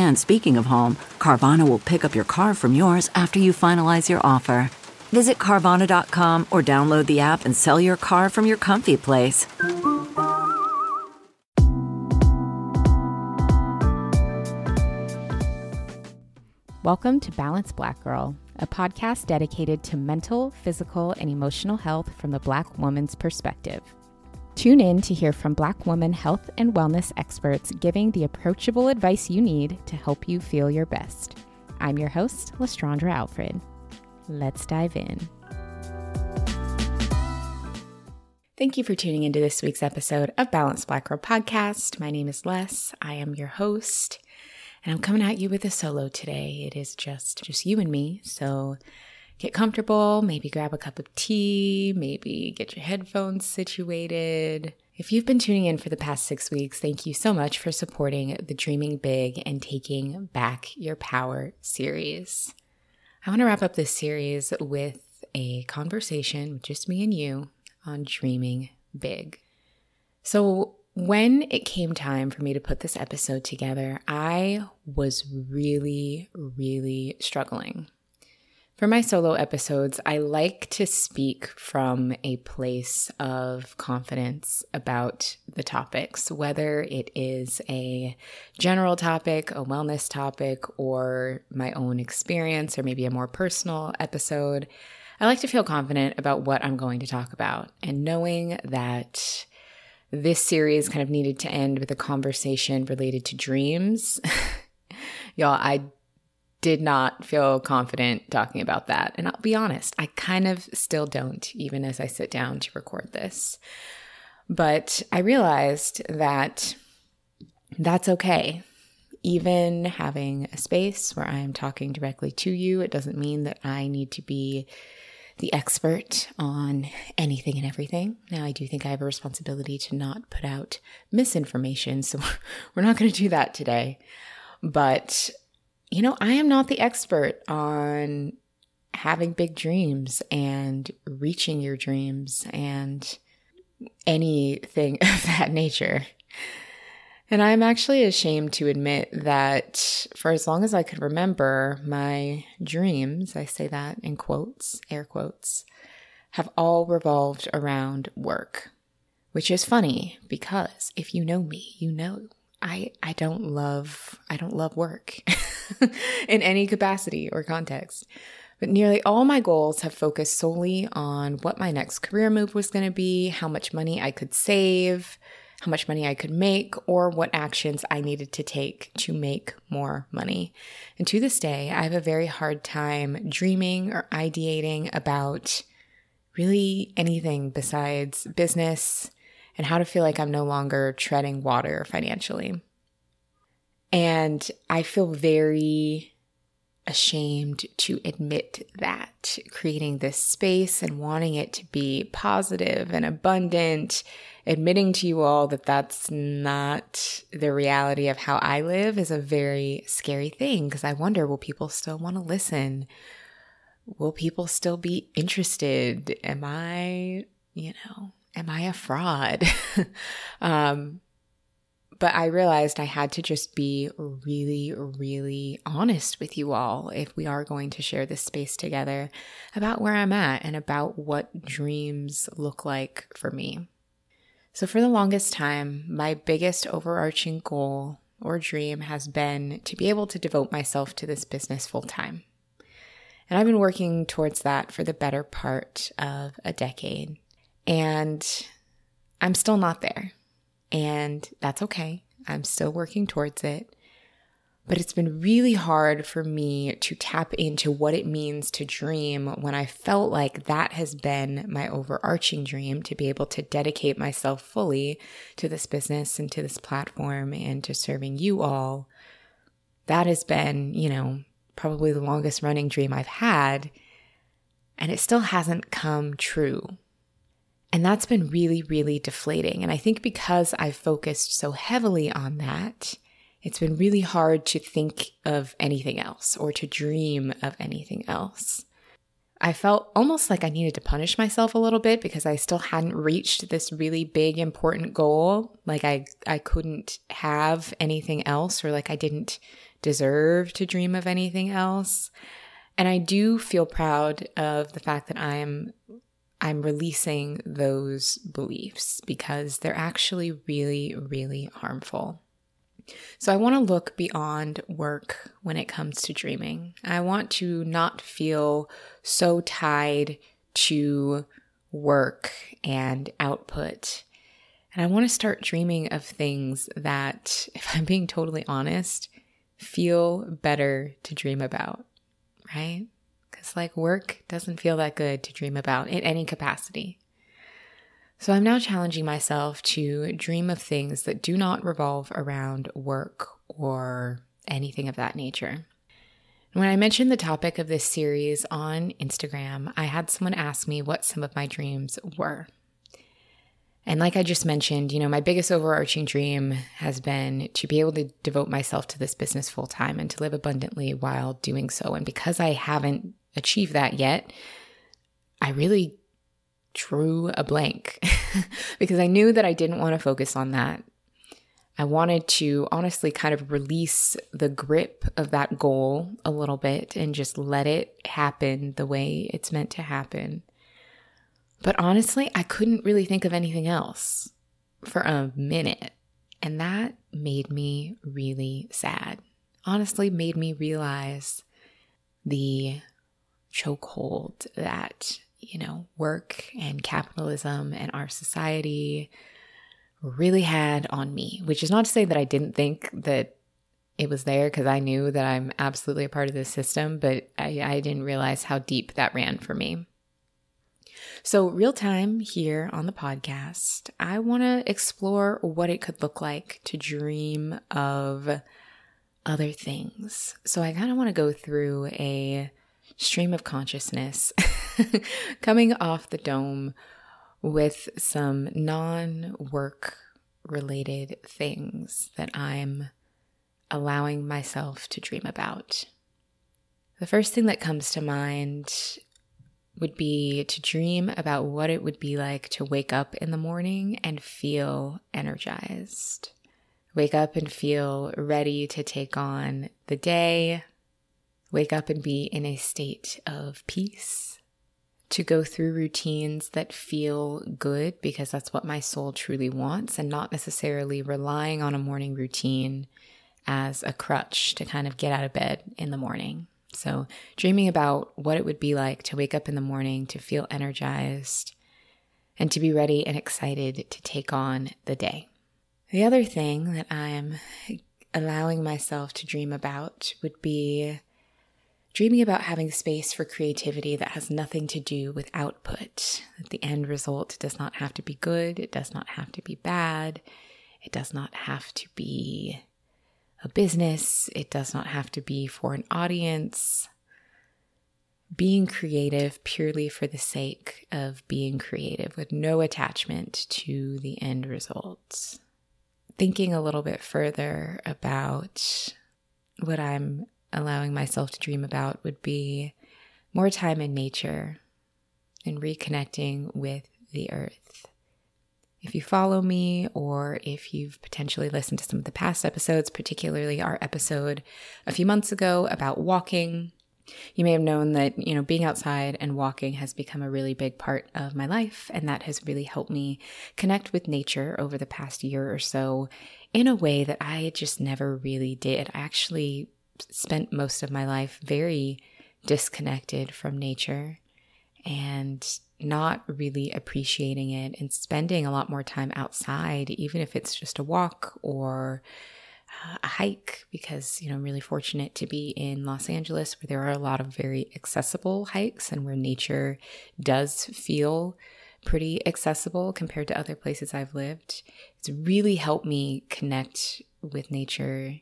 And speaking of home, Carvana will pick up your car from yours after you finalize your offer. Visit Carvana.com or download the app and sell your car from your comfy place. Welcome to Balanced Black Girl, a podcast dedicated to mental, physical, and emotional health from the Black woman's perspective. Tune in to hear from Black women health and wellness experts giving the approachable advice you need to help you feel your best. I'm your host, Lestrandra Alfred. Let's dive in. Thank you for tuning into this week's episode of Balanced Black Girl Podcast. My name is Les. I am your host, and I'm coming at you with a solo today. It is just you and me, so get comfortable, maybe grab a cup of tea, maybe get your headphones situated. If you've been tuning in for the past 6 weeks, thank you so much for supporting the Dreaming Big and Taking Back Your Power series. I want to wrap up this series with a conversation with just me and you on dreaming big. So when it came time for me to put this episode together, I was really struggling. For my solo episodes, I like to speak from a place of confidence about the topics, whether it is a general topic, a wellness topic, or my own experience, or maybe a more personal episode. I like to feel confident about what I'm going to talk about, and knowing that this series kind of needed to end with a conversation related to dreams. Y'all, I did not feel confident talking about that. And I'll be honest, I kind of still don't, even as I sit down to record this. But I realized that that's okay. Even having a space where I am talking directly to you, it doesn't mean that I need to be the expert on anything and everything. Now, I do think I have a responsibility to not put out misinformation, so we're not going to do that today. But you know, I am not the expert on having big dreams and reaching your dreams and anything of that nature. And I'm actually ashamed to admit that for as long as I could remember, my dreams, I say that in quotes, air quotes, have all revolved around work. Which is funny because if you know me, you know I don't love work in any capacity or context, but nearly all my goals have focused solely on what my next career move was going to be, how much money I could save, how much money I could make, or what actions I needed to take to make more money. And to this day, I have a very hard time dreaming or ideating about really anything besides business and how to feel like I'm no longer treading water financially. And I feel very ashamed to admit that. Creating this space and wanting it to be positive and abundant, admitting to you all that that's not the reality of how I live is a very scary thing, because I wonder, will people still want to listen? Will people still be interested? Am I a fraud? But I realized I had to just be really honest with you all if we are going to share this space together about where I'm at and about what dreams look like for me. So for the longest time, my biggest overarching goal or dream has been to be able to devote myself to this business full time. And I've been working towards that for the better part of a decade. And I'm still not there. And that's okay. I'm still working towards it. But it's been really hard for me to tap into what it means to dream when I felt like that has been my overarching dream, to be able to dedicate myself fully to this business and to this platform and to serving you all. That has been, probably the longest running dream I've had, and it still hasn't come true. And that's been really, really deflating. And I think because I focused so heavily on that, it's been really hard to think of anything else or to dream of anything else. I felt almost like I needed to punish myself a little bit because I still hadn't reached this really big, important goal. Like I couldn't have anything else, or like I didn't deserve to dream of anything else. And I do feel proud of the fact that I'm releasing those beliefs because they're actually really, really harmful. So I want to look beyond work when it comes to dreaming. I want to not feel so tied to work and output. And I want to start dreaming of things that, if I'm being totally honest, feel better to dream about, right? Because work doesn't feel that good to dream about in any capacity. So I'm now challenging myself to dream of things that do not revolve around work or anything of that nature. When I mentioned the topic of this series on Instagram, I had someone ask me what some of my dreams were. And like I just mentioned, my biggest overarching dream has been to be able to devote myself to this business full time and to live abundantly while doing so. And because I haven't achieved that yet, I really drew a blank because I knew that I didn't want to focus on that. I wanted to honestly kind of release the grip of that goal a little bit and just let it happen the way it's meant to happen. But honestly, I couldn't really think of anything else for a minute. And that made me really sad. Honestly, made me realize the chokehold that work and capitalism and our society really had on me, which is not to say that I didn't think that it was there, because I knew that I'm absolutely a part of this system, but I didn't realize how deep that ran for me. So real time here on the podcast, I want to explore what it could look like to dream of other things. So I kind of want to go through a stream of consciousness coming off the dome with some non-work related things that I'm allowing myself to dream about. The first thing that comes to mind would be to dream about what it would be like to wake up in the morning and feel energized. Wake up and feel ready to take on the day. Wake up and be in a state of peace, to go through routines that feel good because that's what my soul truly wants, and not necessarily relying on a morning routine as a crutch to kind of get out of bed in the morning. So dreaming about what it would be like to wake up in the morning, to feel energized, and to be ready and excited to take on the day. The other thing that I'm allowing myself to dream about would be dreaming about having space for creativity that has nothing to do with output. That the end result does not have to be good. It does not have to be bad. It does not have to be a business. It does not have to be for an audience. Being creative purely for the sake of being creative, with no attachment to the end results. Thinking a little bit further about what I'm allowing myself to dream about would be more time in nature and reconnecting with the earth. If you follow me, or if you've potentially listened to some of the past episodes, particularly our episode a few months ago about walking, you may have known that, being outside and walking has become a really big part of my life, and that has really helped me connect with nature over the past year or so in a way that I just never really did. I actually spent most of my life very disconnected from nature and not really appreciating it and spending a lot more time outside, even if it's just a walk or a hike, because, you know, I'm really fortunate to be in Los Angeles where there are a lot of very accessible hikes and where nature does feel pretty accessible compared to other places I've lived. It's really helped me connect with nature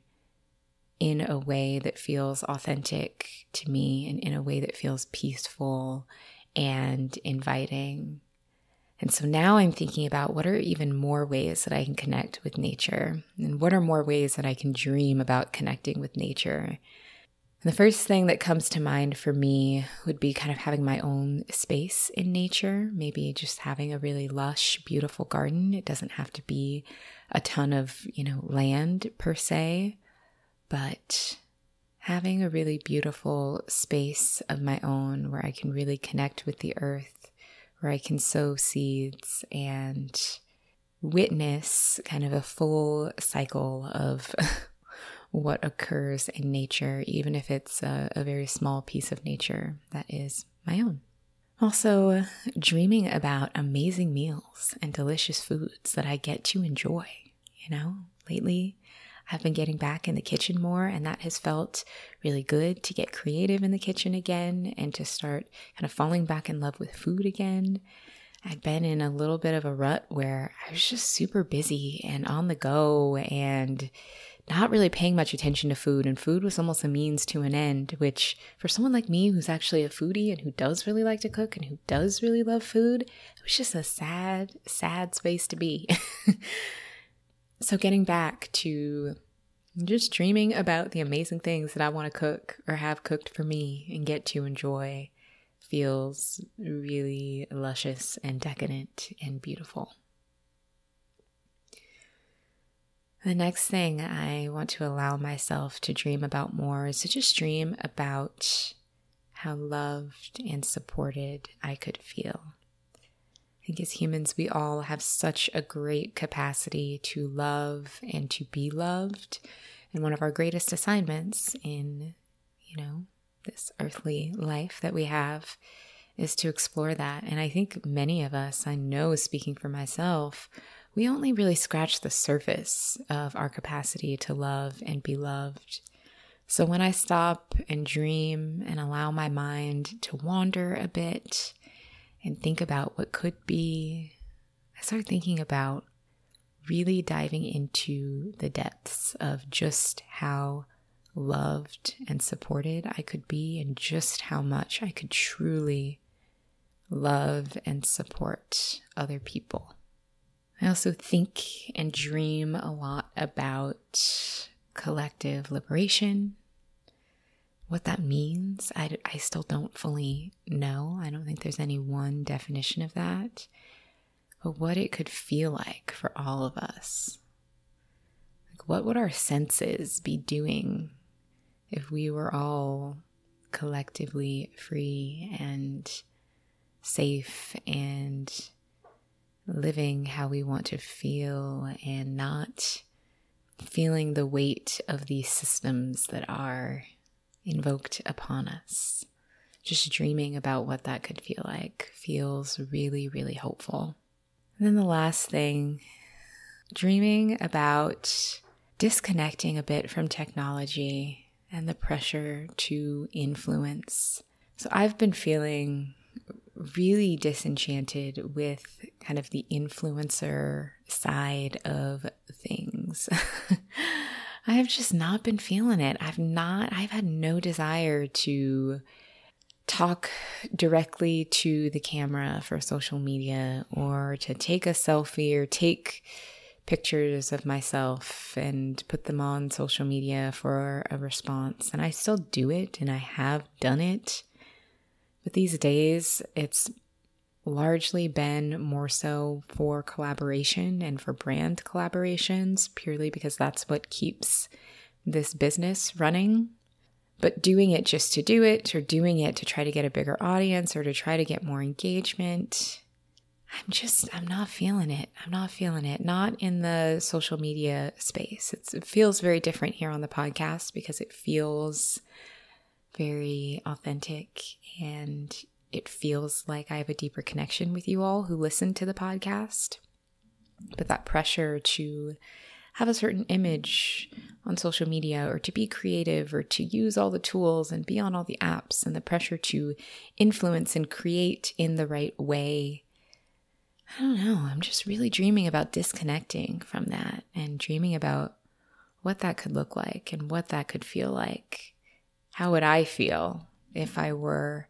in a way that feels authentic to me and in a way that feels peaceful and inviting. And so now I'm thinking about what are even more ways that I can connect with nature, and what are more ways that I can dream about connecting with nature. And the first thing that comes to mind for me would be kind of having my own space in nature, maybe just having a really lush, beautiful garden. It doesn't have to be a ton of, you know, land per se, but having a really beautiful space of my own where I can really connect with the earth, where I can sow seeds and witness kind of a full cycle of what occurs in nature, even if it's a very small piece of nature that is my own. Also, dreaming about amazing meals and delicious foods that I get to enjoy. You know, lately I've been getting back in the kitchen more, and that has felt really good to get creative in the kitchen again and to start kind of falling back in love with food again. I've been in a little bit of a rut where I was just super busy and on the go and not really paying much attention to food, and food was almost a means to an end, which for someone like me who's actually a foodie and who does really like to cook and who does really love food, it was just a sad, sad space to be. So getting back to just dreaming about the amazing things that I want to cook or have cooked for me and get to enjoy feels really luscious and decadent and beautiful. The next thing I want to allow myself to dream about more is to just dream about how loved and supported I could feel. I think as humans, we all have such a great capacity to love and to be loved. And one of our greatest assignments in, you know, this earthly life that we have is to explore that. And I think many of us, I know speaking for myself, we only really scratch the surface of our capacity to love and be loved. So when I stop and dream and allow my mind to wander a bit and think about what could be, I start thinking about really diving into the depths of just how loved and supported I could be and just how much I could truly love and support other people. I also think and dream a lot about collective liberation. What that means, I still don't fully know. I don't think there's any one definition of that. But what it could feel like for all of us. Like, what would our senses be doing if we were all collectively free and safe and living how we want to feel and not feeling the weight of these systems that are invoked upon us. Just dreaming about what that could feel like feels really, really hopeful. And then the last thing, dreaming about disconnecting a bit from technology and the pressure to influence. So I've been feeling really disenchanted with kind of the influencer side of things. I have just not been feeling it. I've had no desire to talk directly to the camera for social media or to take a selfie or take pictures of myself and put them on social media for a response. And I still do it, and I have done it. But these days, it's largely been more so for collaboration and for brand collaborations, purely because that's what keeps this business running. But doing it just to do it, or doing it to try to get a bigger audience, or to try to get more engagement, I'm not feeling it. Not in the social media space. It feels very different here on the podcast because it feels very authentic, and it feels like I have a deeper connection with you all who listen to the podcast. But that pressure to have a certain image on social media, or to be creative, or to use all the tools and be on all the apps, and the pressure to influence and create in the right way. I don't know. I'm just really dreaming about disconnecting from that and dreaming about what that could look like and what that could feel like. How would I feel if I were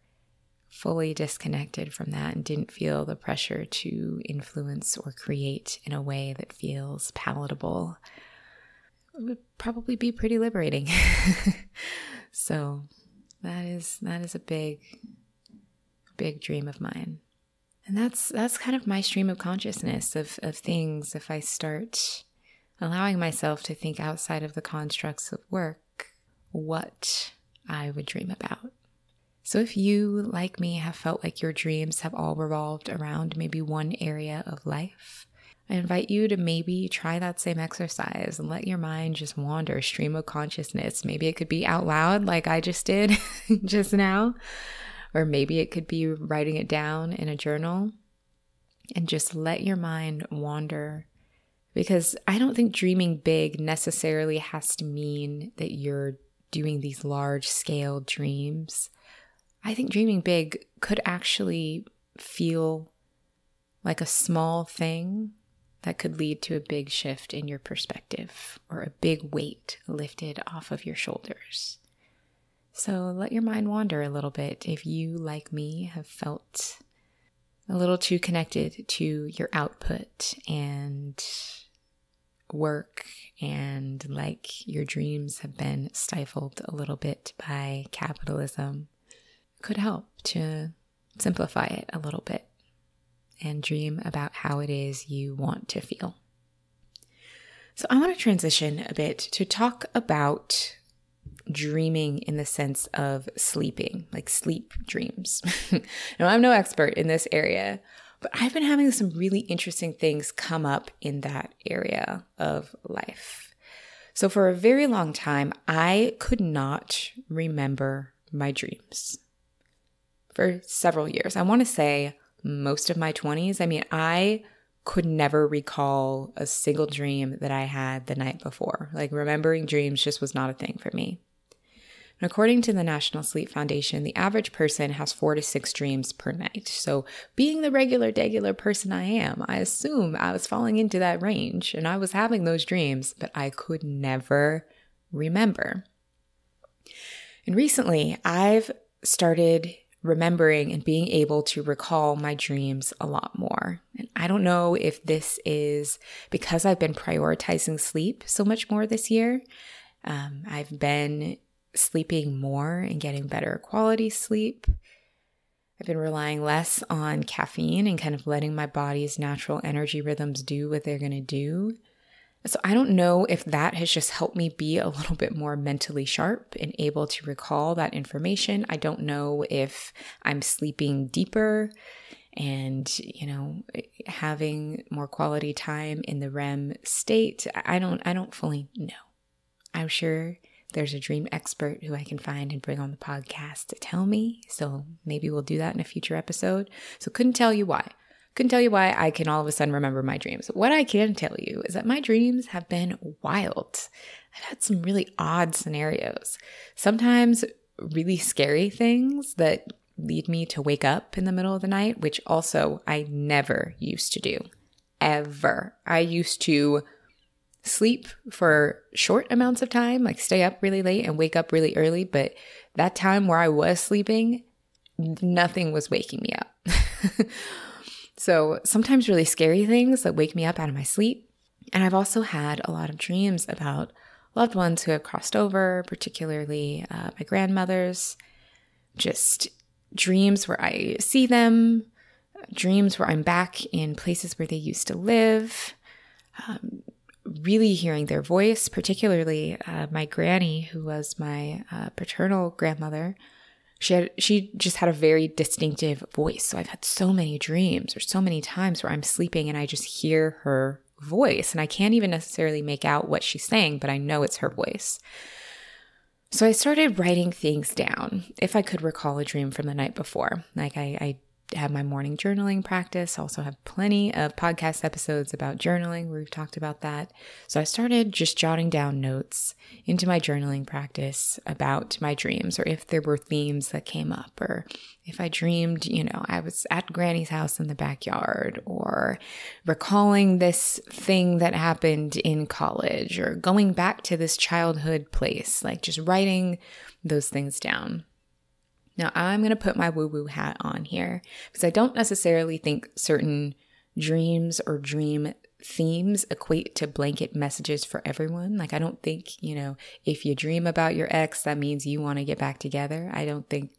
fully disconnected from that and didn't feel the pressure to influence or create in a way that feels palatable? It would probably be pretty liberating. So that is a big, big dream of mine. And that's kind of my stream of consciousness of things. If I start allowing myself to think outside of the constructs of work, what I would dream about. So if you, like me, have felt like your dreams have all revolved around maybe one area of life, I invite you to maybe try that same exercise and let your mind just wander, stream of consciousness. Maybe it could be out loud like I just did just now, or maybe it could be writing it down in a journal, and just let your mind wander. Because I don't think dreaming big necessarily has to mean that you're doing these large-scale dreams. I think dreaming big could actually feel like a small thing that could lead to a big shift in your perspective, or a big weight lifted off of your shoulders. So let your mind wander a little bit if you, like me, have felt a little too connected to your output and work, and like your dreams have been stifled a little bit by capitalism. Could help to simplify it a little bit and dream about how it is you want to feel. So I want to transition a bit to talk about dreaming in the sense of sleeping, like sleep dreams. Now, I'm no expert in this area, but I've been having some really interesting things come up in that area of life. So for a very long time, I could not remember my dreams. For several years. I want to say most of my 20s. I mean, I could never recall a single dream that I had the night before. Like, remembering dreams just was not a thing for me. And according to the National Sleep Foundation, the average person has 4 to 6 dreams per night. So being the regular person I am, I assume I was falling into that range, and I was having those dreams, but I could never remember. And recently, I've started remembering and being able to recall my dreams a lot more. And I don't know if this is because I've been prioritizing sleep so much more this year. I've been sleeping more and getting better quality sleep. I've been relying less on caffeine and kind of letting my body's natural energy rhythms do what they're going to do. So I don't know if that has just helped me be a little bit more mentally sharp and able to recall that information. I don't know if I'm sleeping deeper and, having more quality time in the REM state. I don't fully know. I'm sure there's a dream expert who I can find and bring on the podcast to tell me. So maybe we'll do that in a future episode. So couldn't tell you why I can all of a sudden remember my dreams. What I can tell you is that my dreams have been wild. I've had some really odd scenarios, sometimes really scary things that lead me to wake up in the middle of the night, which also I never used to do, ever. I used to sleep for short amounts of time, like stay up really late and wake up really early. But that time where I was sleeping, nothing was waking me up. So sometimes really scary things that wake me up out of my sleep. And I've also had a lot of dreams about loved ones who have crossed over, particularly my grandmothers. Just dreams where I see them, dreams where I'm back in places where they used to live, really hearing their voice, particularly my granny, who was my paternal grandmother. She just had a very distinctive voice. So I've had so many dreams, or so many times where I'm sleeping and I just hear her voice, and I can't even necessarily make out what she's saying, but I know it's her voice. So I started writing things down, if I could recall a dream from the night before. Like I have my morning journaling practice, also have plenty of podcast episodes about journaling where we've talked about that. So I started just jotting down notes into my journaling practice about my dreams, or if there were themes that came up, or if I dreamed, you know, I was at Granny's house in the backyard, or recalling this thing that happened in college, or going back to this childhood place, like just writing those things down. Now, I'm going to put my woo-woo hat on here because I don't necessarily think certain dreams or dream themes equate to blanket messages for everyone. Like, I don't think, you know, if you dream about your ex, that means you want to get back together. I don't think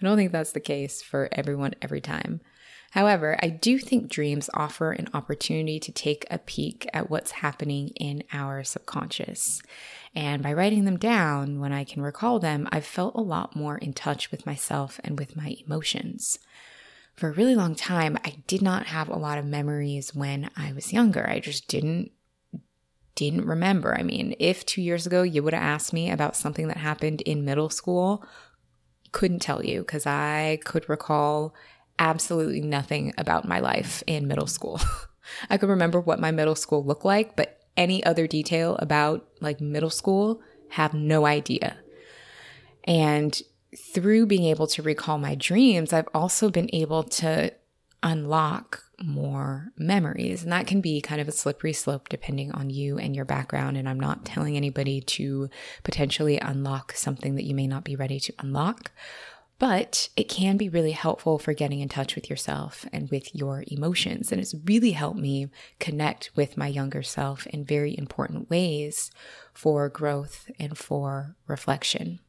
that's the case for everyone every time. However, I do think dreams offer an opportunity to take a peek at what's happening in our subconscious. And by writing them down, when I can recall them, I've felt a lot more in touch with myself and with my emotions. For a really long time, I did not have a lot of memories when I was younger. I just didn't remember. I mean, if 2 years ago you would have asked me about something that happened in middle school, couldn't tell you because I could recall absolutely nothing about my life in middle school. I could remember what my middle school looked like, but any other detail about like middle school, have no idea. And through being able to recall my dreams, I've also been able to unlock more memories. And that can be kind of a slippery slope depending on you and your background. And I'm not telling anybody to potentially unlock something that you may not be ready to unlock. But it can be really helpful for getting in touch with yourself and with your emotions. And it's really helped me connect with my younger self in very important ways for growth and for reflection.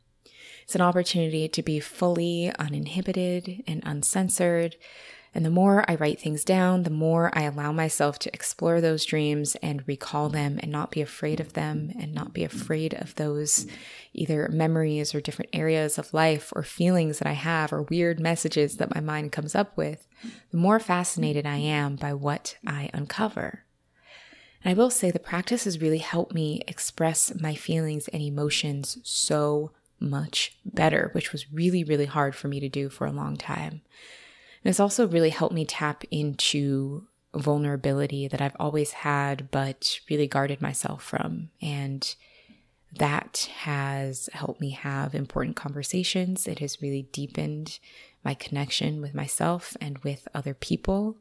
It's an opportunity to be fully uninhibited and uncensored. And the more I write things down, the more I allow myself to explore those dreams and recall them and not be afraid of them and not be afraid of those either memories or different areas of life or feelings that I have or weird messages that my mind comes up with, the more fascinated I am by what I uncover. And I will say the practice has really helped me express my feelings and emotions so much better, which was really, really hard for me to do for a long time. And it's also really helped me tap into vulnerability that I've always had, but really guarded myself from. And that has helped me have important conversations. It has really deepened my connection with myself and with other people.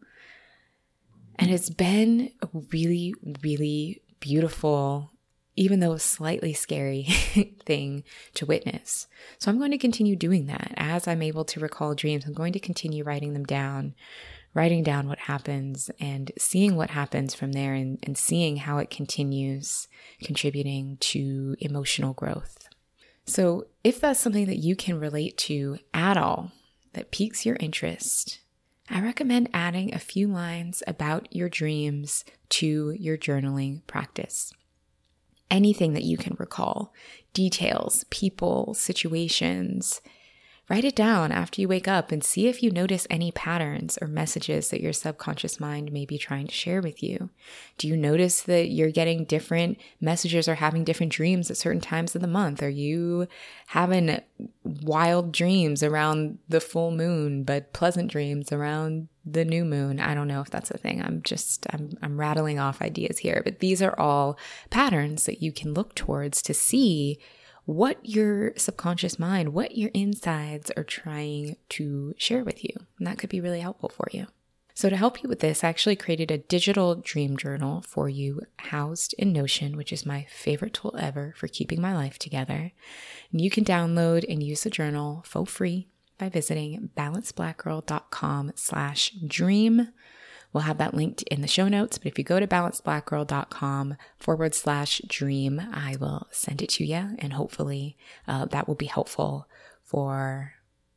And it's been a really, really beautiful, even though a slightly scary thing to witness. So I'm going to continue doing that. As I'm able to recall dreams, I'm going to continue writing them down, writing down what happens and seeing what happens from there and seeing how it continues contributing to emotional growth. So if that's something that you can relate to at all, that piques your interest, I recommend adding a few lines about your dreams to your journaling practice. Anything that you can recall, details, people, situations, write it down after you wake up and see if you notice any patterns or messages that your subconscious mind may be trying to share with you. Do you notice that you're getting different messages or having different dreams at certain times of the month? Are you having wild dreams around the full moon, but pleasant dreams around the new moon? I don't know if that's a thing. I'm rattling off ideas here, but these are all patterns that you can look towards to see what your subconscious mind, what your insides are trying to share with you. And that could be really helpful for you. So to help you with this, I actually created a digital dream journal for you housed in Notion, which is my favorite tool ever for keeping my life together. And you can download and use the journal for free by visiting balancedblackgirl.com/dream. We'll have that linked in the show notes, but if you go to balancedblackgirl.com/dream, I will send it to you, and hopefully that will be helpful for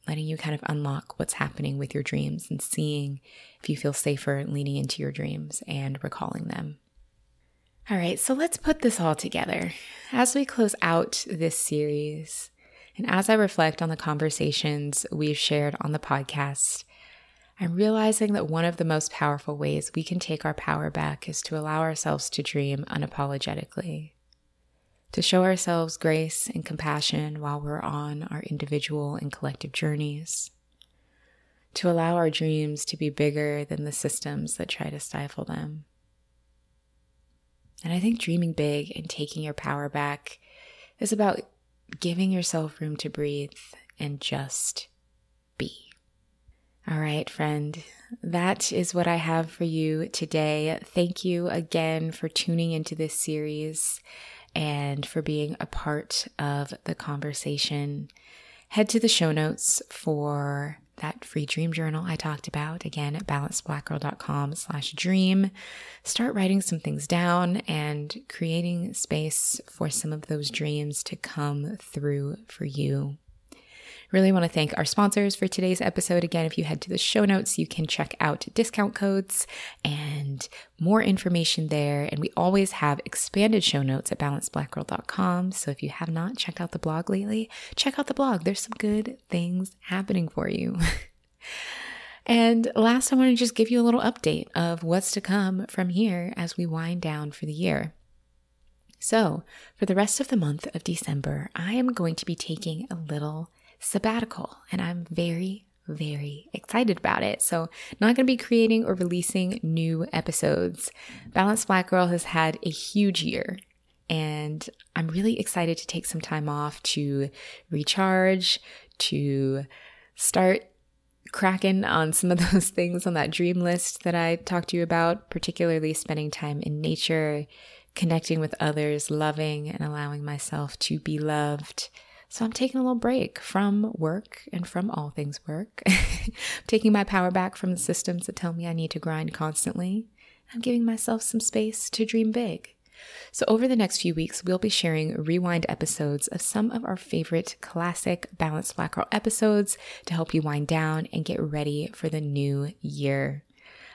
letting you kind of unlock what's happening with your dreams and seeing if you feel safer leaning into your dreams and recalling them. All right, so let's put this all together. As we close out this series, and as I reflect on the conversations we've shared on the podcast, I'm realizing that one of the most powerful ways we can take our power back is to allow ourselves to dream unapologetically. to show ourselves grace and compassion while we're on our individual and collective journeys, to allow our dreams to be bigger than the systems that try to stifle them. And I think dreaming big and taking your power back is about giving yourself room to breathe and just be. All right, friend, that is what I have for you today. Thank you again for tuning into this series and for being a part of the conversation. Head to the show notes for that free dream journal I talked about, again, at balancedblackgirl.com/dream. Start writing some things down and creating space for some of those dreams to come through for you. Really want to thank our sponsors for today's episode. Again, if you head to the show notes, you can check out discount codes and more information there. And we always have expanded show notes at balancedblackgirl.com. So if you have not checked out the blog lately, check out the blog. There's some good things happening for you. And last, I want to just give you a little update of what's to come from here as we wind down for the year. So for the rest of the month of December, I am going to be taking a little sabbatical, and I'm very, very excited about it. So not going to be creating or releasing new episodes. Balanced Black Girl has had a huge year, and I'm really excited to take some time off to recharge, to start cracking on some of those things on that dream list that I talked to you about, particularly spending time in nature, connecting with others, loving and allowing myself to be loved. So I'm taking a little break from work and from all things work. I'm taking my power back from the systems that tell me I need to grind constantly. I'm giving myself some space to dream big. So over the next few weeks, we'll be sharing rewind episodes of some of our favorite classic Balanced Black Girl episodes to help you wind down and get ready for the new year.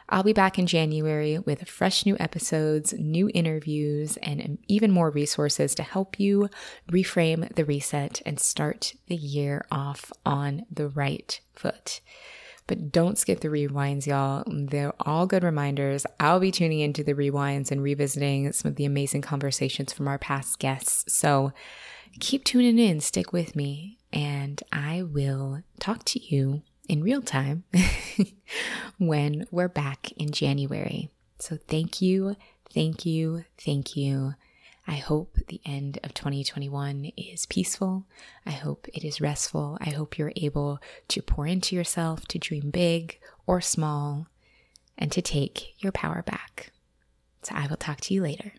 I'll be back in January with fresh new episodes, new interviews, and even more resources to help you reframe the reset and start the year off on the right foot. But don't skip the rewinds, y'all. They're all good reminders. I'll be tuning into the rewinds and revisiting some of the amazing conversations from our past guests. So keep tuning in, stick with me, and I will talk to you in real time when we're back in January. So thank you, thank you, thank you. I hope the end of 2021 is peaceful. I hope it is restful. I hope you're able to pour into yourself, to dream big or small, and to take your power back. So I will talk to you later.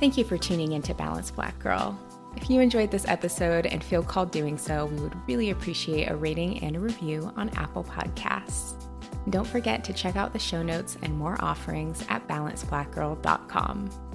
Thank you for tuning into Balanced Black Girl. If you enjoyed this episode and feel called doing so, we would really appreciate a rating and a review on Apple Podcasts. Don't forget to check out the show notes and more offerings at balancedblackgirl.com.